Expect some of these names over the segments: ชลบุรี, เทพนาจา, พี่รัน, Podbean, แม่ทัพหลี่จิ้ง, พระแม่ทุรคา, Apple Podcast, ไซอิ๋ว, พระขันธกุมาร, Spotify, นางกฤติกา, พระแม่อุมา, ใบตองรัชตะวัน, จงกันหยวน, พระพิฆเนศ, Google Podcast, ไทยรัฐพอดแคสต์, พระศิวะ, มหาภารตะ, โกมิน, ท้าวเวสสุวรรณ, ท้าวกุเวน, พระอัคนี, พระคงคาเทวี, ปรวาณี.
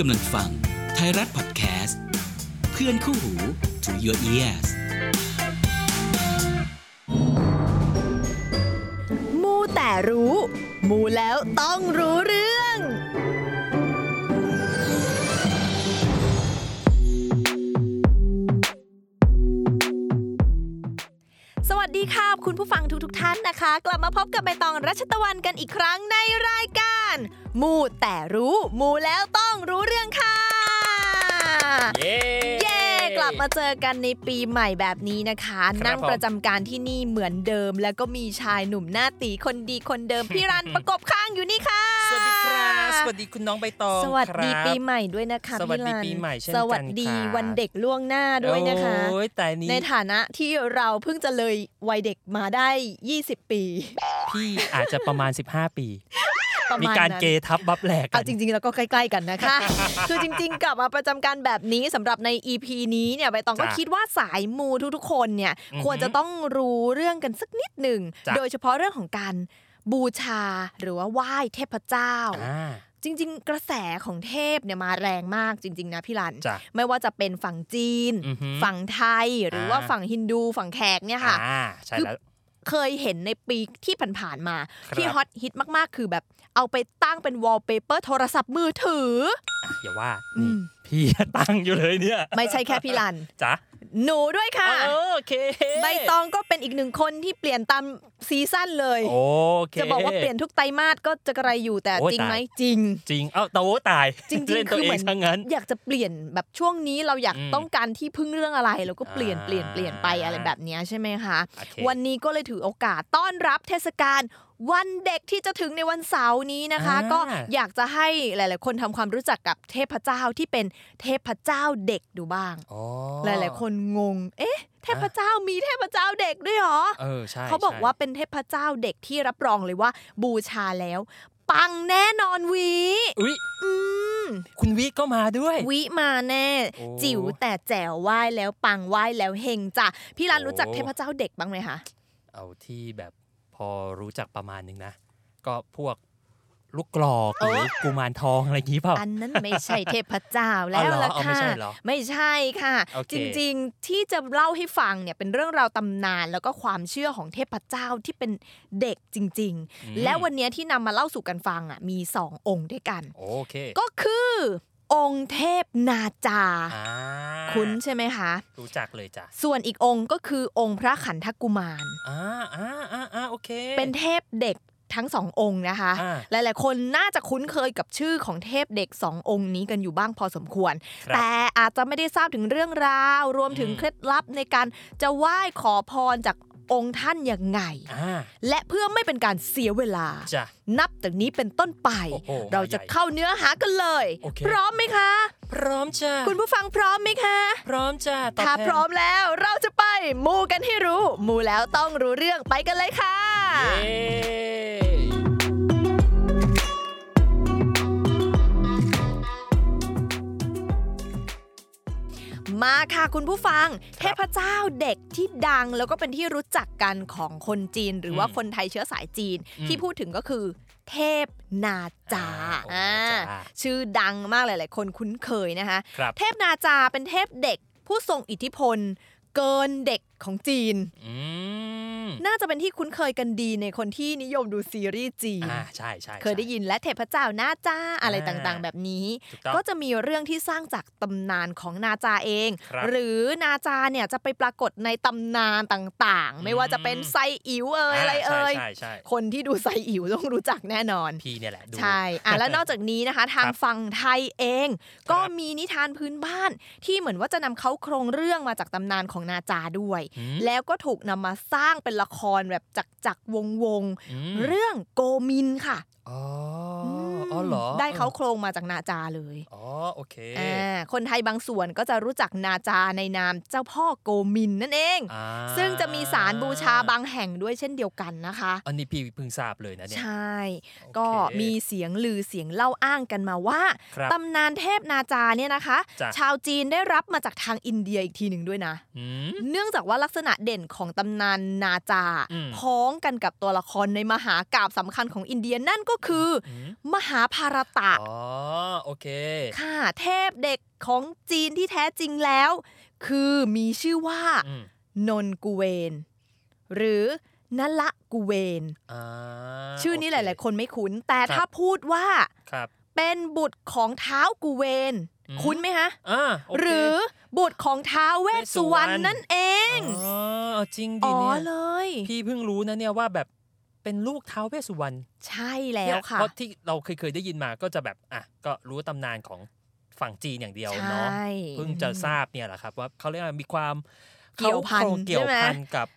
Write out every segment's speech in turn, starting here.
กำลังฟังไทยรัฐพอดแคสต์เพื่อนคู่หู To Your Ears มูแต่รู้มูแล้วต้องรู้เรื่องสวัสดีค่ะคุณผู้ฟังทุกท่านนะคะกลับมาพบกับใบตองรัชตะวันกันอีกครั้งในรายการมูแต่รู้มูแล้วต้องรู้เรื่องค่ะเย้ กลับมาเจอกันในปีใหม่แบบนี้นะคะนั่งประจำการที่นี่เหมือนเดิมแล้วก็มีชายหนุ่มหน้าตีคนดีคนเดิม พี่รันประกบข้างอยู่นี่ค่ะสวัสดีครับสวัสดีคุณน้องใบตองสวัสดีปีใหม่ด้วยนะคะพี่รันสวัสดีปีใหม่เช่นกันค่ะสวัสดีวันเด็กล่วงหน้าด้วยนะคะโอ้ยแต่นี้ในฐานะที่เราเพิ่งจะเลยวัยเด็กมาได้20ปีพี่อาจจะประมาณ15ปีมีการเกทับบับแหลกกันจริงๆแล้วก็ใกล้ๆกันนะคะ คือจริงๆกลับมาประจำการแบบนี้สำหรับใน EP นี้เนี่ยใบตองก็คิดว่าสายมูทุกๆคนเนี่ยควรจะต้องรู้เรื่องกันสักนิดหนึ่งโดยเฉพาะเรื่องของการบูชาหรือว่าไหว้เทพเจ้าจริงๆกระแสของเทพเนี่ยมาแรงมากจริงๆนะพี่รันไม่ว่าจะเป็นฝั่งจีนฝั่งไทยหรือว่าฝั่งฮินดูฝั่งแขกเนี่ยค่ะใช่แล้วเคยเห็นในปีที่ผ่านๆมาที่ฮอตฮิตมากๆคือแบบเอาไปตั้งเป็นวอลเปเปอร์โทรศัพท์มือถืออย่าว่านี่พี่ตั้งอยู่เลยเนี่ยไม่ใช่แค่พี่รันจ๊ะหนูด้วยค่ะโอเคใบตองก็เป็นอีกหนึ่งคนที่เปลี่ยนตามซีซั่นเลยโอเคจะบอกว่าเปลี่ยนทุกไตรมาสก็จะกระไรอยู่แต่จริงไหมจริงจริงเอ้าโตตายจริงจริงคือเหมือนอยากจะเปลี่ยนแบบช่วงนี้เราอยากต้องการที่พึ่งเรื่องอะไรเราก็เปลี่ยนไปอะไรแบบนี้ใช่ไหมคะวันนี้ก็เลยถือโอกาสต้อนรับเทศกาลวันเด็กที่จะถึงในวันเสาร์นี้นะคะก็อยากจะให้หลายๆคนทำความรู้จักกับเทพเจ้าที่เป็นเทพเจ้าเด็กดูบ้างหลายๆคนงงเอ๊ะเทพเจ้ามีเทพเจ้าเด็กด้วยเหรอเขาบอกว่าเป็นเทพเจ้าเด็กที่รับรองเลยว่าบูชาแล้วปังแน่นอนวิคุณวิก็มาด้วยวิมาแน่จิ๋วแต่แจ๋วไหว้แล้วปังไหว้แล้วเฮงจ้ะพี่รันรู้จักเทพเจ้าเด็กบ้างไหมคะเอาที่แบบพอรู้จักประมาณนึงนะก็พวกลูกกรอกหรือกุมารทองอะไรอย่างงี้เปล่าอันนั้นไม่ใช่เทพเจ้าแล้วล่ะค่ะไม่ใช่ค่ะจริงๆที่จะเล่าให้ฟังเนี่ยเป็นเรื่องราวตำนานแล้วก็ความเชื่อของเทพเจ้าที่เป็นเด็กจริงๆและวันนี้ที่นำมาเล่าสู่กันฟังอ่ะมี2องค์ด้วยกันก็คือองค์เทพนาจาคุ้นใช่ไหมคะรู้จักเลยจ้ะส่วนอีกองค์ก็คือองค์พระขันธกุมารโอเคเป็นเทพเด็กทั้งสององค์นะคะหลายๆคนน่าจะคุ้นเคยกับชื่อของเทพเด็กสององค์นี้กันอยู่บ้างพอสมควรแต่อาจจะไม่ได้ทราบถึงเรื่องราวรวมถึงเคล็ดลับในการจะไหว้ขอพรจากองค์ท่านยังไงและเพื่อไม่เป็นการเสียเวลานับจากนี้เป็นต้นไปเราจะเข้าเนื้อหากันเลยพร้อมไหมคะพร้อมจ้ะคุณผู้ฟังพร้อมไหมคะพร้อมจ้ะถ้าพร้อมแล้วเราจะไปมูกันให้รู้มูแล้วต้องรู้เรื่องไปกันเลยค่ะมาค่ะคุณผู้ฟังเทพเจ้าเด็กที่ดังแล้วก็เป็นที่รู้จักกันของคนจีนหรือว่าคนไทยเชื้อสายจีนที่พูดถึงก็คือเทพนาจาชื่อดังมากหลายๆคนคุ้นเคยนะคะเทพนาจาเป็นเทพเด็กผู้ทรงอิทธิพลเกินเด็กของจีนน่าจะเป็นที่คุ้นเคยกันดีในคนที่นิยมดูซีรีส์จีนใช่ๆเคยได้ยินและเทพเจ้านาจาอะไรต่างๆแบบนี้ก็จะมีเรื่องที่สร้างจากตำนานของนาจาเองหรือนาจาเนี่ยจะไปปรากฏในตำนานต่างๆไม่ว่าจะเป็นไซอิ๋วอะไรคนที่ดูไซอิ๋วต้องรู้จักแน่นอนพี่เนี่ยแหละดูใช่แล้วนอกจากนี้นะคะทางฝั่งไทยเองก็มีนิทานพื้นบ้านที่เหมือนว่าจะนำเขาโครงเรื่องมาจากตำนานของนาจาด้วยแล้วก็ถูกนำมาสร้างเป็นละครแบบจักวงเรื่องโกมินค่ะอ๋อเหรอได้เขาโครงมาจากนาจาเลยอ๋อโอเคคนไทยบางส่วนก็จะรู้จักนาจาในนามเจ้าพ่อโกมินนั่นเองซึ่งจะมีศาลบูชาบางแห่งด้วยเช่นเดียวกันนะคะอันนี้พี่เพิ่งทราบเลยนะเนี่ยใช่ก็มีเสียงลือเสียงเล่าอ้างกันมาว่าตำนานเทพนาจาเนี่ยนะคะชาวจีนได้รับมาจากทางอินเดียอีกทีนึงด้วยนะเนื่องจากว่าลักษณะเด่นของตำนานนาจาพ้องกันกับตัวละครในมหากาพย์สำคัญของอินเดียนั่นก็คือมหาภารตะค่ะ เทพเด็กของจีนที่แท้จริงแล้วคือมีชื่อว่านนกุเวนหรือนละกุเวนชื่อนี้หลายๆคนไม่คุ้นแต่ถ้าพูดว่าเป็นบุตรของท้าวกุเวนคุ้นไหมฮะหรือบุตรของท้าวเวสสุวรรณนั่นเองอ๋อจริงดิเนี่ยเลยพี่เพิ่งรู้นะเนี่ยว่าแบบเป็นลูกท้าวเวสสุวรรณใช่แล้วค่ะเพราะที่เราเคยได้ยินมาก็จะแบบอ่ะก็รู้ตำนานของฝั่งจีนอย่างเดียวเนาะเพิ่งจะทราบเนี่ยแหละครับว่าเขาเรียกว่ามีความเกี่ยวพันกับ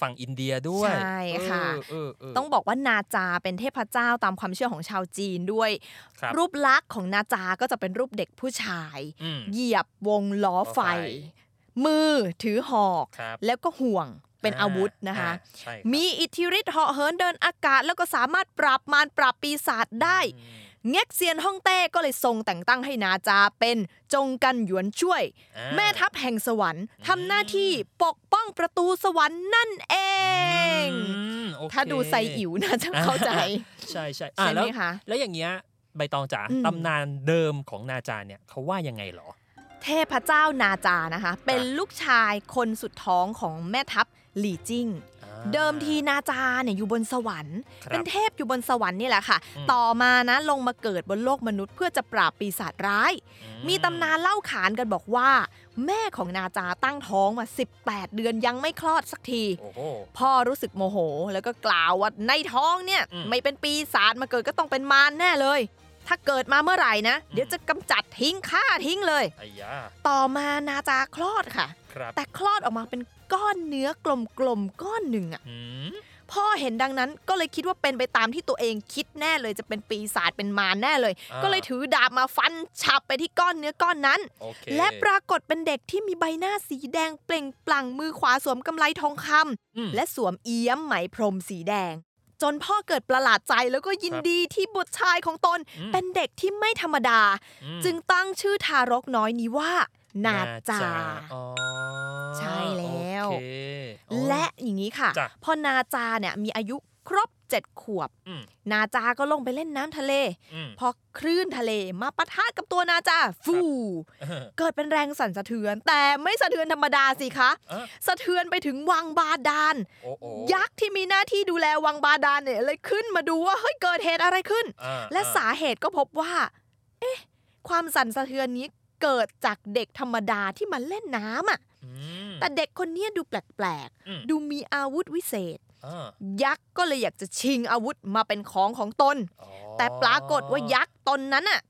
ฝั่งอินเดียด้วยใช่ค่ะต้องบอกว่านาจาเป็นเทพเจ้าตามความเชื่อของชาวจีนด้วย รูปลักษณ์ของนาจาก็จะเป็นรูปเด็กผู้ชายเหยียบวงล้อไฟมือถือหอกแล้วก็ห่วงเป็นอาวุธนะคะมีอิทธิฤทธิ์เหาะเหินเดินอากาศแล้วก็สามารถปราบมารปราบปีศาจได้เง็กเซียนฮ่องเต้ก็เลยทรงแต่งตั้งให้นาจาเป็นจงกันหยวนช่วยแม่ทัพแห่งสวรรค์ทำหน้าที่ปกป้องประตูสวรรค์นั่นเองถ้าดูไซอิ๋วน่าจะเข้าใจใช่ใช่แล้วแล้วอย่างเงี้ยใบตองจ๋าตำนานเดิมของนาจาเนี่ยเขาว่ายังไงหรอเทพเจ้านาจานะคะเป็นลูกชายคนสุดท้องของแม่ทัพหลี่จิ้งเดิมทีนาจาเนี่ยอยู่บนสวรรค์เป็นเทพอยู่บนสวรรค์นี่แหละค่ะต่อมานะลงมาเกิดบนโลกมนุษย์เพื่อจะปราบปีศาจร้ายมีตำนานเล่าขานกันบอกว่าแม่ของนาจาตั้งท้องมา18เดือนยังไม่คลอดสักทีพ่อรู้สึกโมโหแล้วก็กล่าวว่าในท้องเนี่ยไม่เป็นปีศาจมาเกิดก็ต้องเป็นมารแน่เลยถ้าเกิดมาเมื่อไหร่นะเดี๋ยวจะกำจัดทิ้งฆ่าทิ้งเลยต่อมานาจาคลอดค่ะแต่คลอดออกมาเป็นก้อนเนื้อกลมๆก้อนหนึ่งอ่ะพ่อเห็นดังนั้นก็เลยคิดว่าเป็นไปตามที่ตัวเองคิดแน่เลยจะเป็นปีศาจเป็นมารแน่เลยก็เลยถือดาบมาฟันฉับไปที่ก้อนเนื้อก้อนนั้นและปรากฏเป็นเด็กที่มีใบหน้าสีแดงเปล่งปลั่งมือขวาสวมกำไลทองคำและสวมเอี้ยมไหมพรมสีแดงจนพ่อเกิดประหลาดใจแล้วก็ยินดีที่บุตรชายของตนเป็นเด็กที่ไม่ธรรมดาจึงตั้งชื่อทารกน้อยนี้ว่านาจาใช่แล้วและอย่างนี้ค่ะพอนาจาเนี่ยมีอายุครบ7ขวบนาจาก็ลงไปเล่นน้ำทะเลพอคลื่นทะเลมาปะทะกับตัวนาจาฟูเกิดเป็นแรงสั่นสะเทือนแต่ไม่สะเทือนธรรมดาสิคะสะเทือนไปถึงวังบาดาลยักษ์ที่มีหน้าที่ดูแลวังบาดาลเนี่ยเลยขึ้นมาดูว่าเฮ้ยเกิดเหตุอะไรขึ้นและสาเหตุก็พบว่าเอ๊ะความสั่นสะเทือนนี้เกิดจากเด็กธรรมดาที่มาเล่นน้ำอ่ะแต่เด็กคนนี้ดูแปลกๆดูมีอาวุธวิเศษยักษ์ก็เลยอยากจะชิงอาวุธมาเป็นของตนแต่ปรากฏว่ายักษ์ตนนั้นน่ะ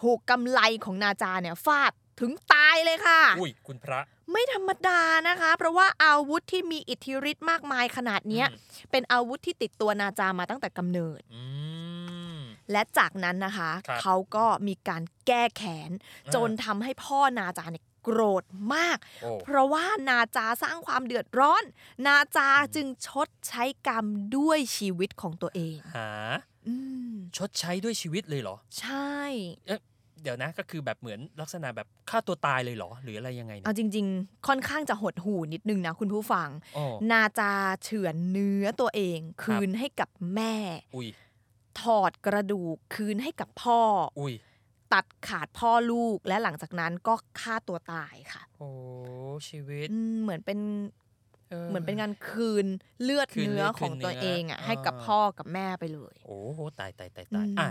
ถูกกำไลของนาจาเนี่ยฟาดถึงตายเลยค่ะอุ้ยคุณพระไม่ธรรมดานะคะเพราะว่าอาวุธที่มีอิทธิฤทธิ์มากมายขนาดนี้เป็นอาวุธที่ติดตัวนาจามาตั้งแต่กำเนิดและจากนั้นนะคะเขาก็มีการแก้แค้นจนทำให้พ่อนาจาเนี่ยโกรธมากเพราะว่านาจาสร้างความเดือดร้อนนาจาจึงชดใช้กรรมด้วยชีวิตของตัวเองชดใช้ด้วยชีวิตเลยเหรอใช่เดี๋ยวนะก็คือแบบเหมือนลักษณะแบบฆ่าตัวตายเลยเหรอหรืออะไรยังไงเอาจริงๆค่อนข้างจะหดหู่นิดนึงนะคุณผู้ฟังนาจาเฉือนเนื้อตัวเองคืนให้กับแม่ถอดกระดูกคืนให้กับพ่อตัดขาดพ่อลูกและหลังจากนั้นก็ฆ่าตัวตายค่ะโอ้ชีวิตเหมือนเป็นการคืนเลือดเนื้อของตัวเองอ่ะให้กับพ่อกับแม่ไปเลยโอ้โหตาย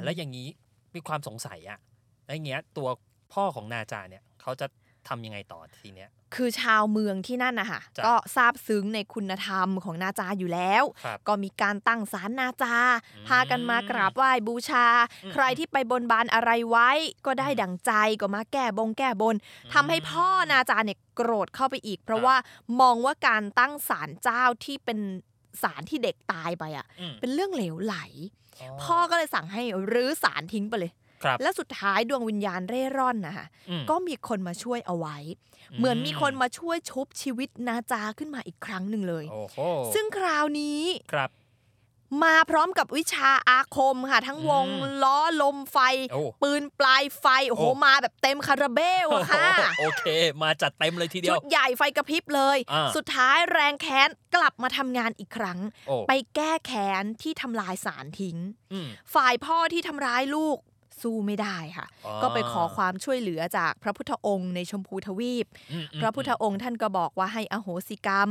แล้วอย่างนี้มีความสงสัยอ่ะแล้วอย่างเงี้ยตัวพ่อของนาจาเนี่ยเขาจะทำยังไงต่อทีเนี้ยคือชาวเมืองที่นั่นนะคะก็ซาบซึ้งในคุณธรรมของนาจาอยู่แล้วก็มีการตั้งศาลนาจาพากันมากราบไหว้บูชาใครที่ไปบนบานอะไรไว้ก็ได้ดั่งใจก็มาแก้บนทำให้พ่อนาจาเนี่ยโกรธเข้าไปอีกเพราะว่ามองว่าการตั้งศาลเจ้าที่เป็นศาลที่เด็กตายไปอ่ะเป็นเรื่องเหลวไหลพ่อก็เลยสั่งให้รื้อศาลทิ้งไปเลยและสุดท้ายดวงวิญญาณเร่ร่อนนะคะก็มีคนมาช่วยเอาไว้เหมือนมีคนมาช่วยชุบชีวิตนาจาขึ้นมาอีกครั้งหนึ่งเลยซึ่งคราวนี้มาพร้อมกับวิชาอาคมค่ะทั้งวงล้อลมไฟปืนปลายไฟโอ้โหมาแบบเต็มคาราเบลค่ะโอเคมาจัดเต็มเลยทีเดียวชุดใหญ่ไฟกระพริบเลยสุดท้ายแรงแค้นกลับมาทำงานอีกครั้งไปแก้แค้นที่ทำลายศาลทิ้งฝ่ายพ่อที่ทำร้ายลูก สู้ไม่ได้ค่ะก็ไปขอความช่วยเหลือจากพระพุทธองค์ในชมพูทวีปพระพุทธองค์ท่านก็บอกว่าให้อโหสิกรรม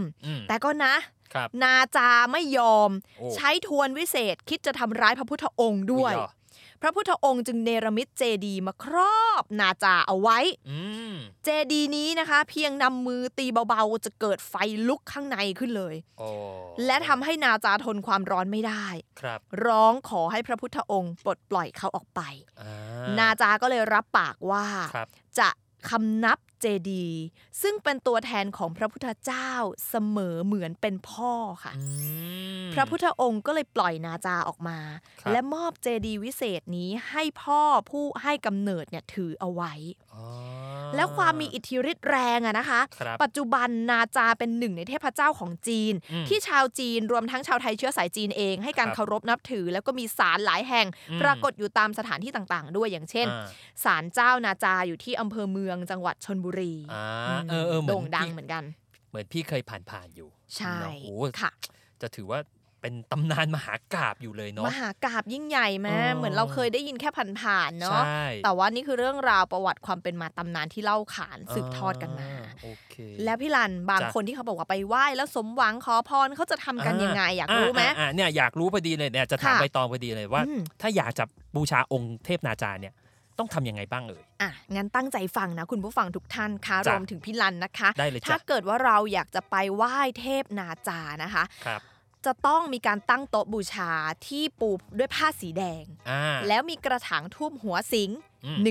แต่ก็นะนาจาไม่ยอมใช้ทวนวิเศษคิดจะทำร้ายพระพุทธองค์ด้วยพระพุทธองค์จึงเนรมิตเจดีย์มาครอบนาจาเอาไว้เจดีย์นี้นะคะเพียงนำมือตีเบาๆจะเกิดไฟลุกข้างในขึ้นเลยและทำให้นาจาทนความร้อนไม่ได้ร้องขอให้พระพุทธองค์ปลดปล่อยเขาออกไปนาจาก็เลยรับปากว่าจะคำนับเจดีย์ซึ่งเป็นตัวแทนของพระพุทธเจ้าเสมอเหมือนเป็นพ่อค่ะพระพุทธองค์ก็เลยปล่อยนาจาออกมาและมอบเจดีย์วิเศษนี้ให้พ่อผู้ให้กำเนิดเนี่ยถือเอาไว้แล้วความมีอิทธิฤทธิ์แรงอะนะคะปัจจุบันนาจาเป็นหนึ่งในเทพเจ้าของจีนที่ชาวจีนรวมทั้งชาวไทยเชื้อสายจีนเองให้การเคารพนับถือแล้วก็มีศาลหลายแห่งปรากฏอยู่ตามสถานที่ต่างๆด้วยอย่างเช่นศาลเจ้านาจาอยู่ที่อำเภอเมืองจังหวัดชลบุรีโด่งดังเหมือนกันเหมือนพี่เคยผ่านๆอยู่ใช่ค่ะจะถือว่าเป็นตำนานมหากาพย์อยู่เลยเนาะมหากาพย์ยิ่งใหญ่แม่เหมือนเราเคยได้ยินแค่ผ่านๆเนาะแต่ว่านี่คือเรื่องราวประวัติความเป็นมาตำนานที่เล่าขานสืบทอดกันมาแล้วพี่ลันบางคนที่เขาบอกว่าไปไหว้แล้วสมหวังขอพรเขาจะทำกันยังไงอยากรู้ไหมเนี่ยอยากรู้พอดีเลยเนี่ยจะถามใบตองพอดีเลยว่าถ้าอยากจะบูชาองค์เทพนาจาเนี่ยต้องทำยังไงบ้างเอ่ยงั้นตั้งใจฟังนะคุณผู้ฟังทุกท่านคะรวมถึงพี่ลันนะคะถ้าเกิดว่าเราอยากจะไปไหว้เทพนาจานะคะจะต้องมีการตั้งโต๊ะบูชาที่ปูด้วยผ้าสีแดงแล้วมีกระถางธูปหัวสิงห์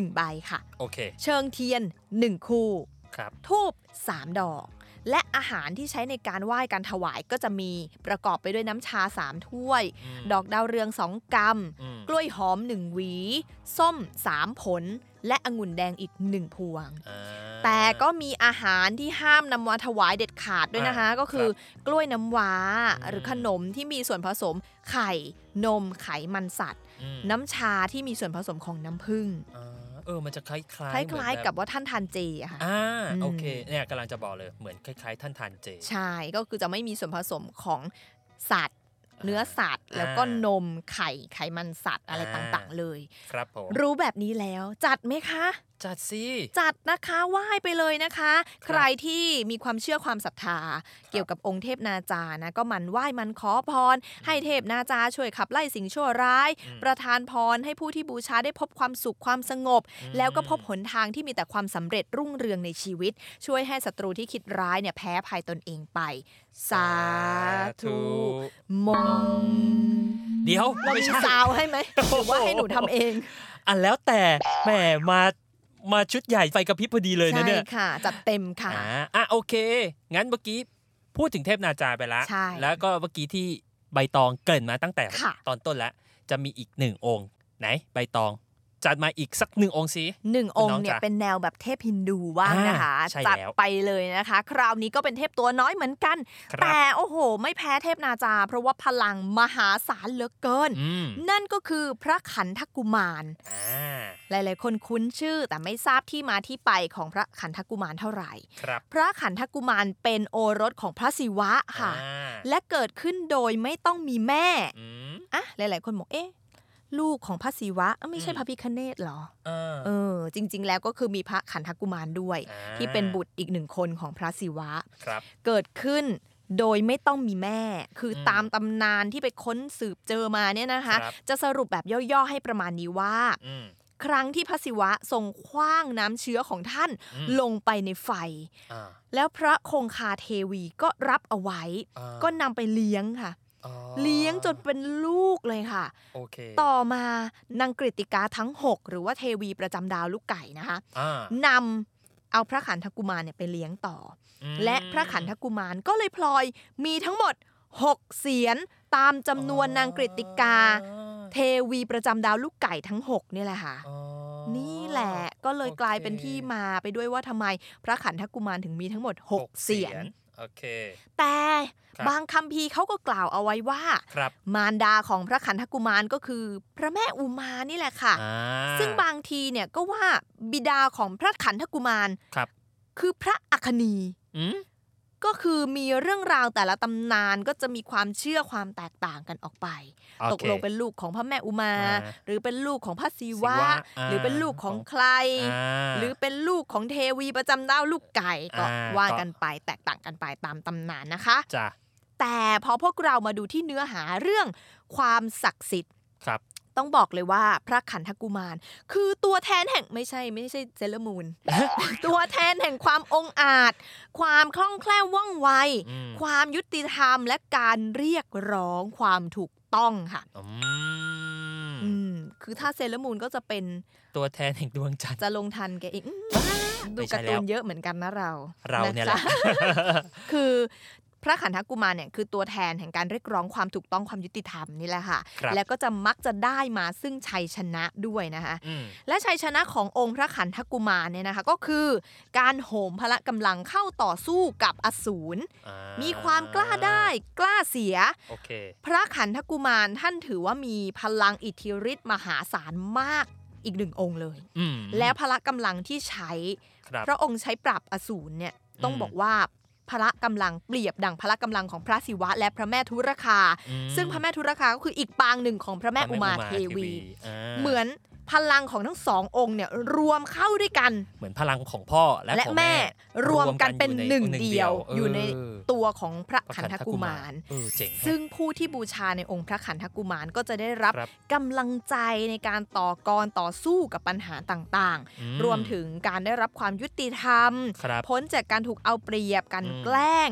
1ใบค่ะโอเคเชิงเทียน1คู่ครับธูป3ดอกและอาหารที่ใช้ในการไหว้การถวายก็จะมีประกอบไปด้วยน้ำชา3ถ้วยดอกดาวเรือง2กำกล้วยหอม1หวีส้ม3ผลและองุ่นแดงอีก1พวงแต่ก็มีอาหารที่ห้ามนำมาถวายเด็ดขาดด้วยนะคะก็คือกล้วยน้ำว้าหรือขนมที่มีส่วนผสมไข่นมไขมันสัตว์น้ำชาที่มีส่วนผสมของน้ำผึ้งมันจะคล้ายๆกับว่าท่านทานเจค่ะโอเคเนี่ยกำลังจะบอกเลยเหมือนคล้ายๆท่านทานเจใช่ก็คือจะไม่มีส่วนผสมของสัตว์เนื้อสัตว์แล้วก็นมไขมันสัตว์อะไรต่างๆเลยครับผมรู้แบบนี้แล้วจัดไหมคะจัดสิจัดนะคะไหว้ไปเลยนะคะใครที่มีความเชื่อความศรัทธาเกี่ยวกับองค์เทพนาจานะก็มันไหว้มันขอพรให้เทพนาจาช่วยขับไล่สิ่งชั่วร้ายประทานพรให้ผู้ที่บูชาได้พบความสุขความสงบแล้วก็พบหนทางที่มีแต่ความสำเร็จรุ่งเรืองในชีวิตช่วยให้ศัตรูที่คิดร้ายเนี่ยแพ้ภัยตนเองไปสาธุมงเดี๋ยวเรามีซาวให้ไหมหรือว่าให้หนูทำเองแล้วแต่แหมมาชุดใหญ่ไฟกระพริบพอดีเลยนะเนี่ยใช่ค่ะจัดเต็มค่ะโอเคงั้นเมื่อกี้พูดถึงเทพนาจาไปแล้วแล้วก็เมื่อกี้ที่ใบตองเกริ่นมาตั้งแต่ตอนต้นแล้วจะมีอีกหนึ่งองค์ไหนใบตองจัดมาอีกสักหนึ่งองค์สิหนึ่งองค์เนี่ยเป็นแนวแบบเทพฮินดูว่างนะคะจัดไปเลยนะคะคราวนี้ก็เป็นเทพตัวน้อยเหมือนกันแต่โอ้โหไม่แพ้เทพนาจาเพราะว่าพลังมหาศาลเหลือเกินนั่นก็คือพระขันธกุมารหลายๆคนคุ้นชื่อแต่ไม่ทราบที่มาที่ไปของพระขันธกุมารเท่าไหร่พระขันธกุมารเป็นโอรสของพระศิวะค่ะและเกิดขึ้นโดยไม่ต้องมีแม่หลายๆคนบอกเอ๊ะลูกของพระศิวะไม่ใช่พระพิฆเนศหรอจริงๆแล้วก็คือมีพระขันธกุมารด้วยที่เป็นบุตรอีก1คนของพระศิวะเกิดขึ้นโดยไม่ต้องมีแม่คือตามตำนานที่ไปค้นสืบเจอมาเนี่ยนะคะจะสรุปแบบย่อๆให้ประมาณนี้ว่าครั้งที่พระศิวะทรงขว้างน้ำเชื้อของท่านลงไปในไฟแล้วพระคงคาเทวีก็รับเอาไว้ก็นำไปเลี้ยงค่ะเลี้ยงจนเป็นลูกเลยค่ะ okay. ต่อมานางกฤติกาทั้ง6หรือว่าเทวีประจำดาวลูกไก่นะคะนำเอาพระขันธกุมารเนี่ยไปเลี้ยงต่อและพระขันธกุมารก็เลยพลอยมีทั้งหมด6เสียรตามจำนวนนางกฤติกาเทวีประจำดาวลูกไก่ทั้ง6นี่แหละค่ะนี่แหละก็เลยกลายเป็นที่มาไปด้วยว่าทำไมพระขันธกุมารถึงมีทั้งหมด6เสียรOkay. แต่บางคัมภีร์เขาก็กล่าวเอาไว้ว่ามารดาของพระขันธกุมารก็คือพระแม่อุมานี่แหละค่ะซึ่งบางทีเนี่ยก็ว่าบิดาของพระขันธกุมารคือพระอัคนี ก็คือมีเรื่องราวแต่ละตำนานก็จะมีความเชื่อความแตกต่างกันออกไป okay. ตกลงเป็นลูกของพระแม่อุมาหรือเป็นลูกของพระศิวะหรือเป็นลูกของใครหรือเป็นลูกของเทวีประจำดาวลูกไก่ก็ว่ากันไปแตกต่างกันไปตามตำนานนะคะแต่พอพวกเรามาดูที่เนื้อหาเรื่องความศักดิ์สิทธิ์ต้องบอกเลยว่าพระขันธกุมารคือตัวแทนแห่งไม่ใช่เซเลอร์มูน ตัวแทนแห่งความองอาจความคล่องแคล่วว่องไวความยุติธรรมและการเรียกร้องความถูกต้องค่ะคือถ้าเซเลอร์มูนก็จะเป็นตัวแทนแห่งดวงจันทร์จะลงทันแกเองดูการ์ตูนเยอะเหมือนกันนะเราเนี่ยแหละคือพระขันธกุมารเนี่ยคือตัวแทนแห่งการเรียกร้องความถูกต้องความยุติธรรมนี่แหละค่ะแล้วก็จะมักจะได้มาซึ่งชัยชนะด้วยนะคะและชัยชนะขององค์พระขันธกุมารเนี่ยนะคะก็คือการโหมพละกำลังเข้าต่อสู้กับอสูรมีความกล้าได้กล้าเสีย okay. พระขันธกุมารท่านถือว่ามีพลังอิทธิฤทธิ์มหาศาลมากอีกหนึ่งองค์เลยและพละกำลังที่ใช้พระองค์ใช้ปราบอสูรเนี่ยต้องบอกว่าพละกำลังเปรียบดั่งพละกำลังของพระศิวะและพระแม่ทุรคาซึ่งพระแม่ทุรคาก็คืออีกปางหนึ่งของพระแม่อุมาเทวีเหมือนพลังของทั้งสององค์เนี่ยรวมเข้าด้วยกันเหมือนพลังของพ่อและแม่รวมกันเป็นหนึ่งเดียวอยู่ในตัวของพระขันธกุมารซึ่งผู้ที่บูชาในองค์พระขันธกุมารก็จะได้รับกำลังใจในการต่อกรต่อสู้กับปัญหาต่างๆรวมถึงการได้รับความยุติธรรมพ้นจากการถูกเอาเปรียบกันแกล้ง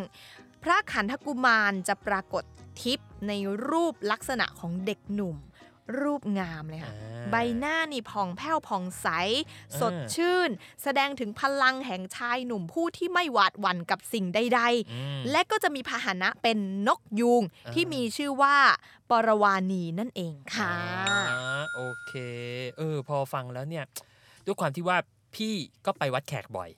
พระขันธกุมารจะปรากฏทิพย์ในรูปลักษณะของเด็กหนุ่มรูปงามเลยค่ะใบหน้านี่ผ่องแผ้วผ่องใสสดชื่นแสดงถึงพลังแห่งชายหนุ่มผู้ที่ไม่หวาดหวั่นกับสิ่งใดๆและก็จะมีพาหนะเป็นนกยูงที่มีชื่อว่าปรวาณีนั่นเองค่ะโอเคพอฟังแล้วเนี่ยด้วยความที่ว่าพี่ก็ไปวัดแขกบ่อย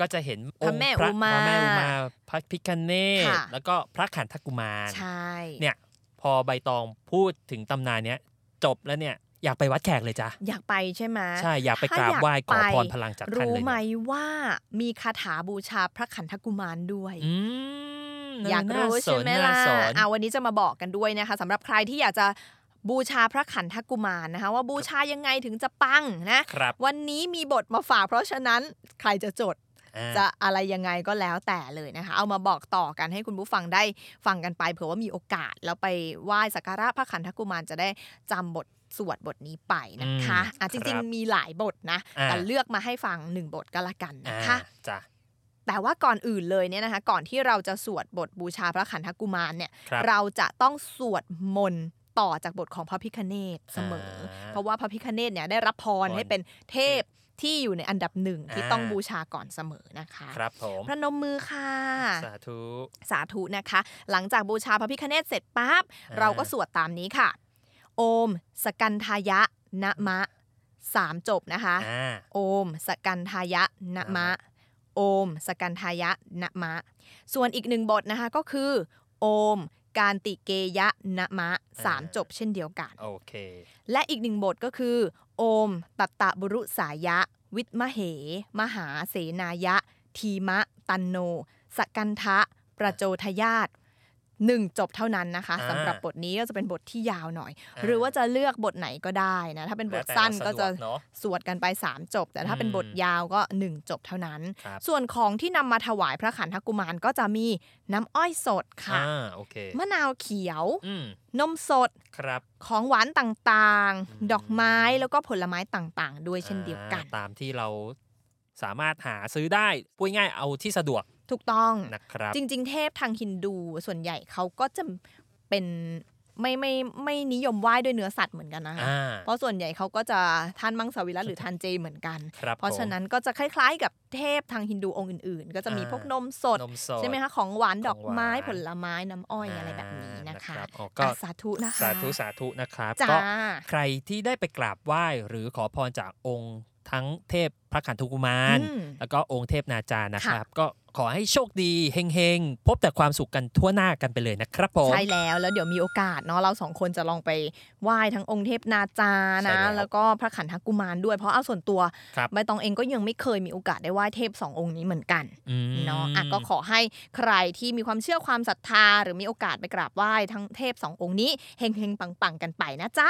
ก็จะเห็นองค์พระแม่อุมาพระพิฆเนศแล้วก็พระขันธกุมารเนี่ยพอใบตองพูดถึงตำนานเนี้ยจบแล้วเนี่ยอยากไปวัดแขกเลยจ้ะอยากไปใช่ไหมใช่อยากไปกราบไหว้ขอพรพลังจากท่านเลยรู้ไหมว่ามีคาถาบูชาพระขันธกุมารด้วยอยากรู้ใช่ไหมล่ะวันนี้จะมาบอกกันด้วยนะคะสำหรับใครที่อยากจะบูชาพระขันธกุมารนะคะว่าบูชายังไงถึงจะปังนะวันนี้มีบทมาฝากเพราะฉะนั้นใครจะจดจะอะไรยังไงก็แล้วแต่เลยนะคะเอามาบอกต่อกันให้คุณผู้ฟังได้ฟังกันไปเผื่อว่ามีโอกาสแล้วไปไหว้สักการะพระขันธกุมารจะได้จำบทสวดบทนี้ไปนะคะจริงๆมีหลายบทนะแต่เลือกมาให้ฟัง1บทก็แล้วกันนะคะแต่ว่าก่อนอื่นเลยเนี่ยนะคะก่อนที่เราจะสวดบทบูชาพระขันธกุมารเนี่ยเราจะต้องสวดมนต์ต่อจากบทของพระพิฆเนศเสมอเพราะว่าพระพิฆเนศเนี่ยได้รับพรให้เป็นเทพที่อยู่ในอันดับหนึ่งที่ต้องบูชาก่อนเสมอนะคะครับผมพนมมือค่ะสาธุสาธุนะคะหลังจากบูชาพระพิฆเนศเสร็จปั๊บเราก็สวดตามนี้ค่ะโอมสกันทายะนะมะ3จบนะคะโอมสกันทายะนะมะโอมสกันทายะนะมะส่วนอีก1บทนะคะก็คือโอมการติเกยะนะมะ3จบเช่นเดียวกันโอเคและอีก1บทก็คือโอมตัตตะบุรุสายะวิทมะเหมหาเสนายะทีมะตันโนสกันทะประโจทญาต1จบเท่านั้นนะคะสำหรับบทนี้ก็จะเป็นบทที่ยาวหน่อยหรือว่าจะเลือกบทไหนก็ได้นะถ้าเป็นบทสั้นก็จะสวดกันไป3จบแต่ถ้าเป็นบทยาวก็1จบเท่านั้นส่วนของที่นำมาถวายพระขันธกุมารก็จะมีน้ำอ้อยสดค่ะมะนาวเขียวนมสดของหวานต่างๆดอกไม้แล้วก็ผลไม้ต่างๆด้วยเช่นเดียวกันตามที่เราสามารถหาซื้อได้พูดง่ายเอาที่สะดวกถูกต้องนะครับจริงๆเทพทางฮินดูส่วนใหญ่เขาก็จะเป็นไม่นิยมไหว้ด้วยเนื้อสัตว์เหมือนกันนะคะเพราะส่วนใหญ่เขาก็จะทานมังสวิรัติหรือทานเจเหมือนกันเพราะฉะนั้นก็จะคล้ายๆกับเทพทางฮินดูองค์อื่นๆก็จะมีพวกนมสดใช่ไหมคะของหวานดอกไม้ผลไม้น้ำอ้อยอะไรแบบนี้นะคะก็สาธุนะคะสาธุสาธุนะครับก็ใครที่ได้ไปกราบไหว้หรือขอพรจากองค์ทั้งเทพพระขันธกุมารแล้วก็องค์เทพนาจานะครับก็ ขอให้โชคดีเฮงๆพบแต่ความสุขกันทั่วหน้ากันไปเลยนะครับผมใช่แล้วแล้วเดี๋ยวมีโอกาสเนาะเรา2คนจะลองไปไหว้ทั้งองค์เทพนาจานะแล้วก็พระขันธกุมารด้วยเพราะเอาส่วนตัวใบตองเองก็ยังไม่เคยมีโอกาสได้ไหว้เทพ2องค์นี้เหมือนกันเนาะอ่ะก็ขอให้ใครที่มีความเชื่อความศรัทธาหรือมีโอกาสไปกราบไหว้ทั้งเทพ2องค์นี้เฮงๆปังๆกันไปนะจ๊ะ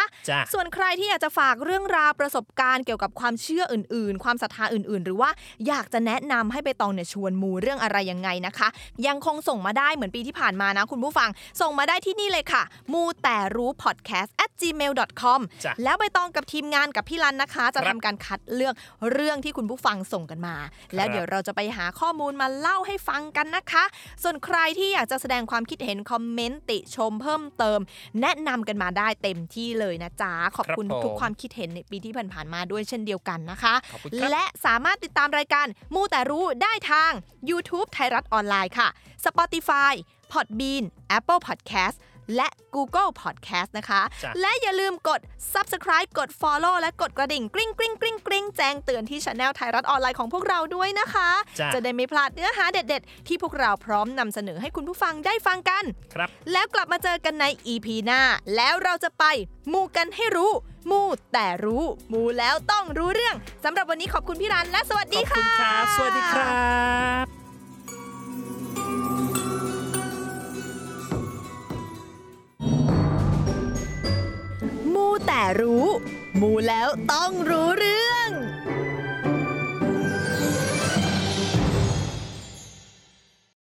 ส่วนใครที่อยากจะฝากเรื่องราวประสบการณ์เกี่ยวกับความเชื่ออื่นๆความศรัทธาอื่นๆหรือว่าอยากจะแนะนำให้ใบตองเนี่ยชวนมูเรื่องอะไรยังไงนะคะยังคงส่งมาได้เหมือนปีที่ผ่านมานะคุณผู้ฟังส่งมาได้ที่นี่เลยค่ะมูแต่รู้ podcast@gmail.com แล้วใบตองกับทีมงานกับพี่ลันนะคะจะทำการคัดเลือกเรื่องที่คุณผู้ฟังส่งกันมาแล้วเดี๋ยวเราจะไปหาข้อมูลมาเล่าให้ฟังกันนะคะส่วนใครที่อยากจะแสดงความคิดเห็นคอมเมนต์ติชมเพิ่มเติมแนะนำกันมาได้เต็มที่เลยนะจ๊ะขอบคุณทุกความคิดเห็นในปีที่ผ่านๆมาด้วยเช่นเดียวกันนะคะและสามารถติดตามรายการมูแต่รู้ได้ทาง YouTube ไทยรัฐออนไลน์ค่ะ Spotify Podbean Apple Podcast และ Google Podcast นะคะและอย่าลืมกด Subscribe กด Follow และกดกระดิ่งกริ๊งกริ๊งกริ๊งกริ๊งแจ้งเตือนที่ Channel ไทยรัฐออนไลน์ของพวกเราด้วยนะคะจะได้ไม่พลาดเนื้อหาเด็ดๆที่พวกเราพร้อมนำเสนอให้คุณผู้ฟังได้ฟังกันครับแล้วกลับมาเจอกันใน EP หน้าแล้วเราจะไปมูกันให้รู้มูแต่รู้มูแล้วต้องรู้เรื่องสำหรับวันนี้ขอบคุณพี่รันและสวัสดีค่ะขอบคุณครับสวัสดีครับมูแต่รู้มูแล้วต้องรู้เรื่อง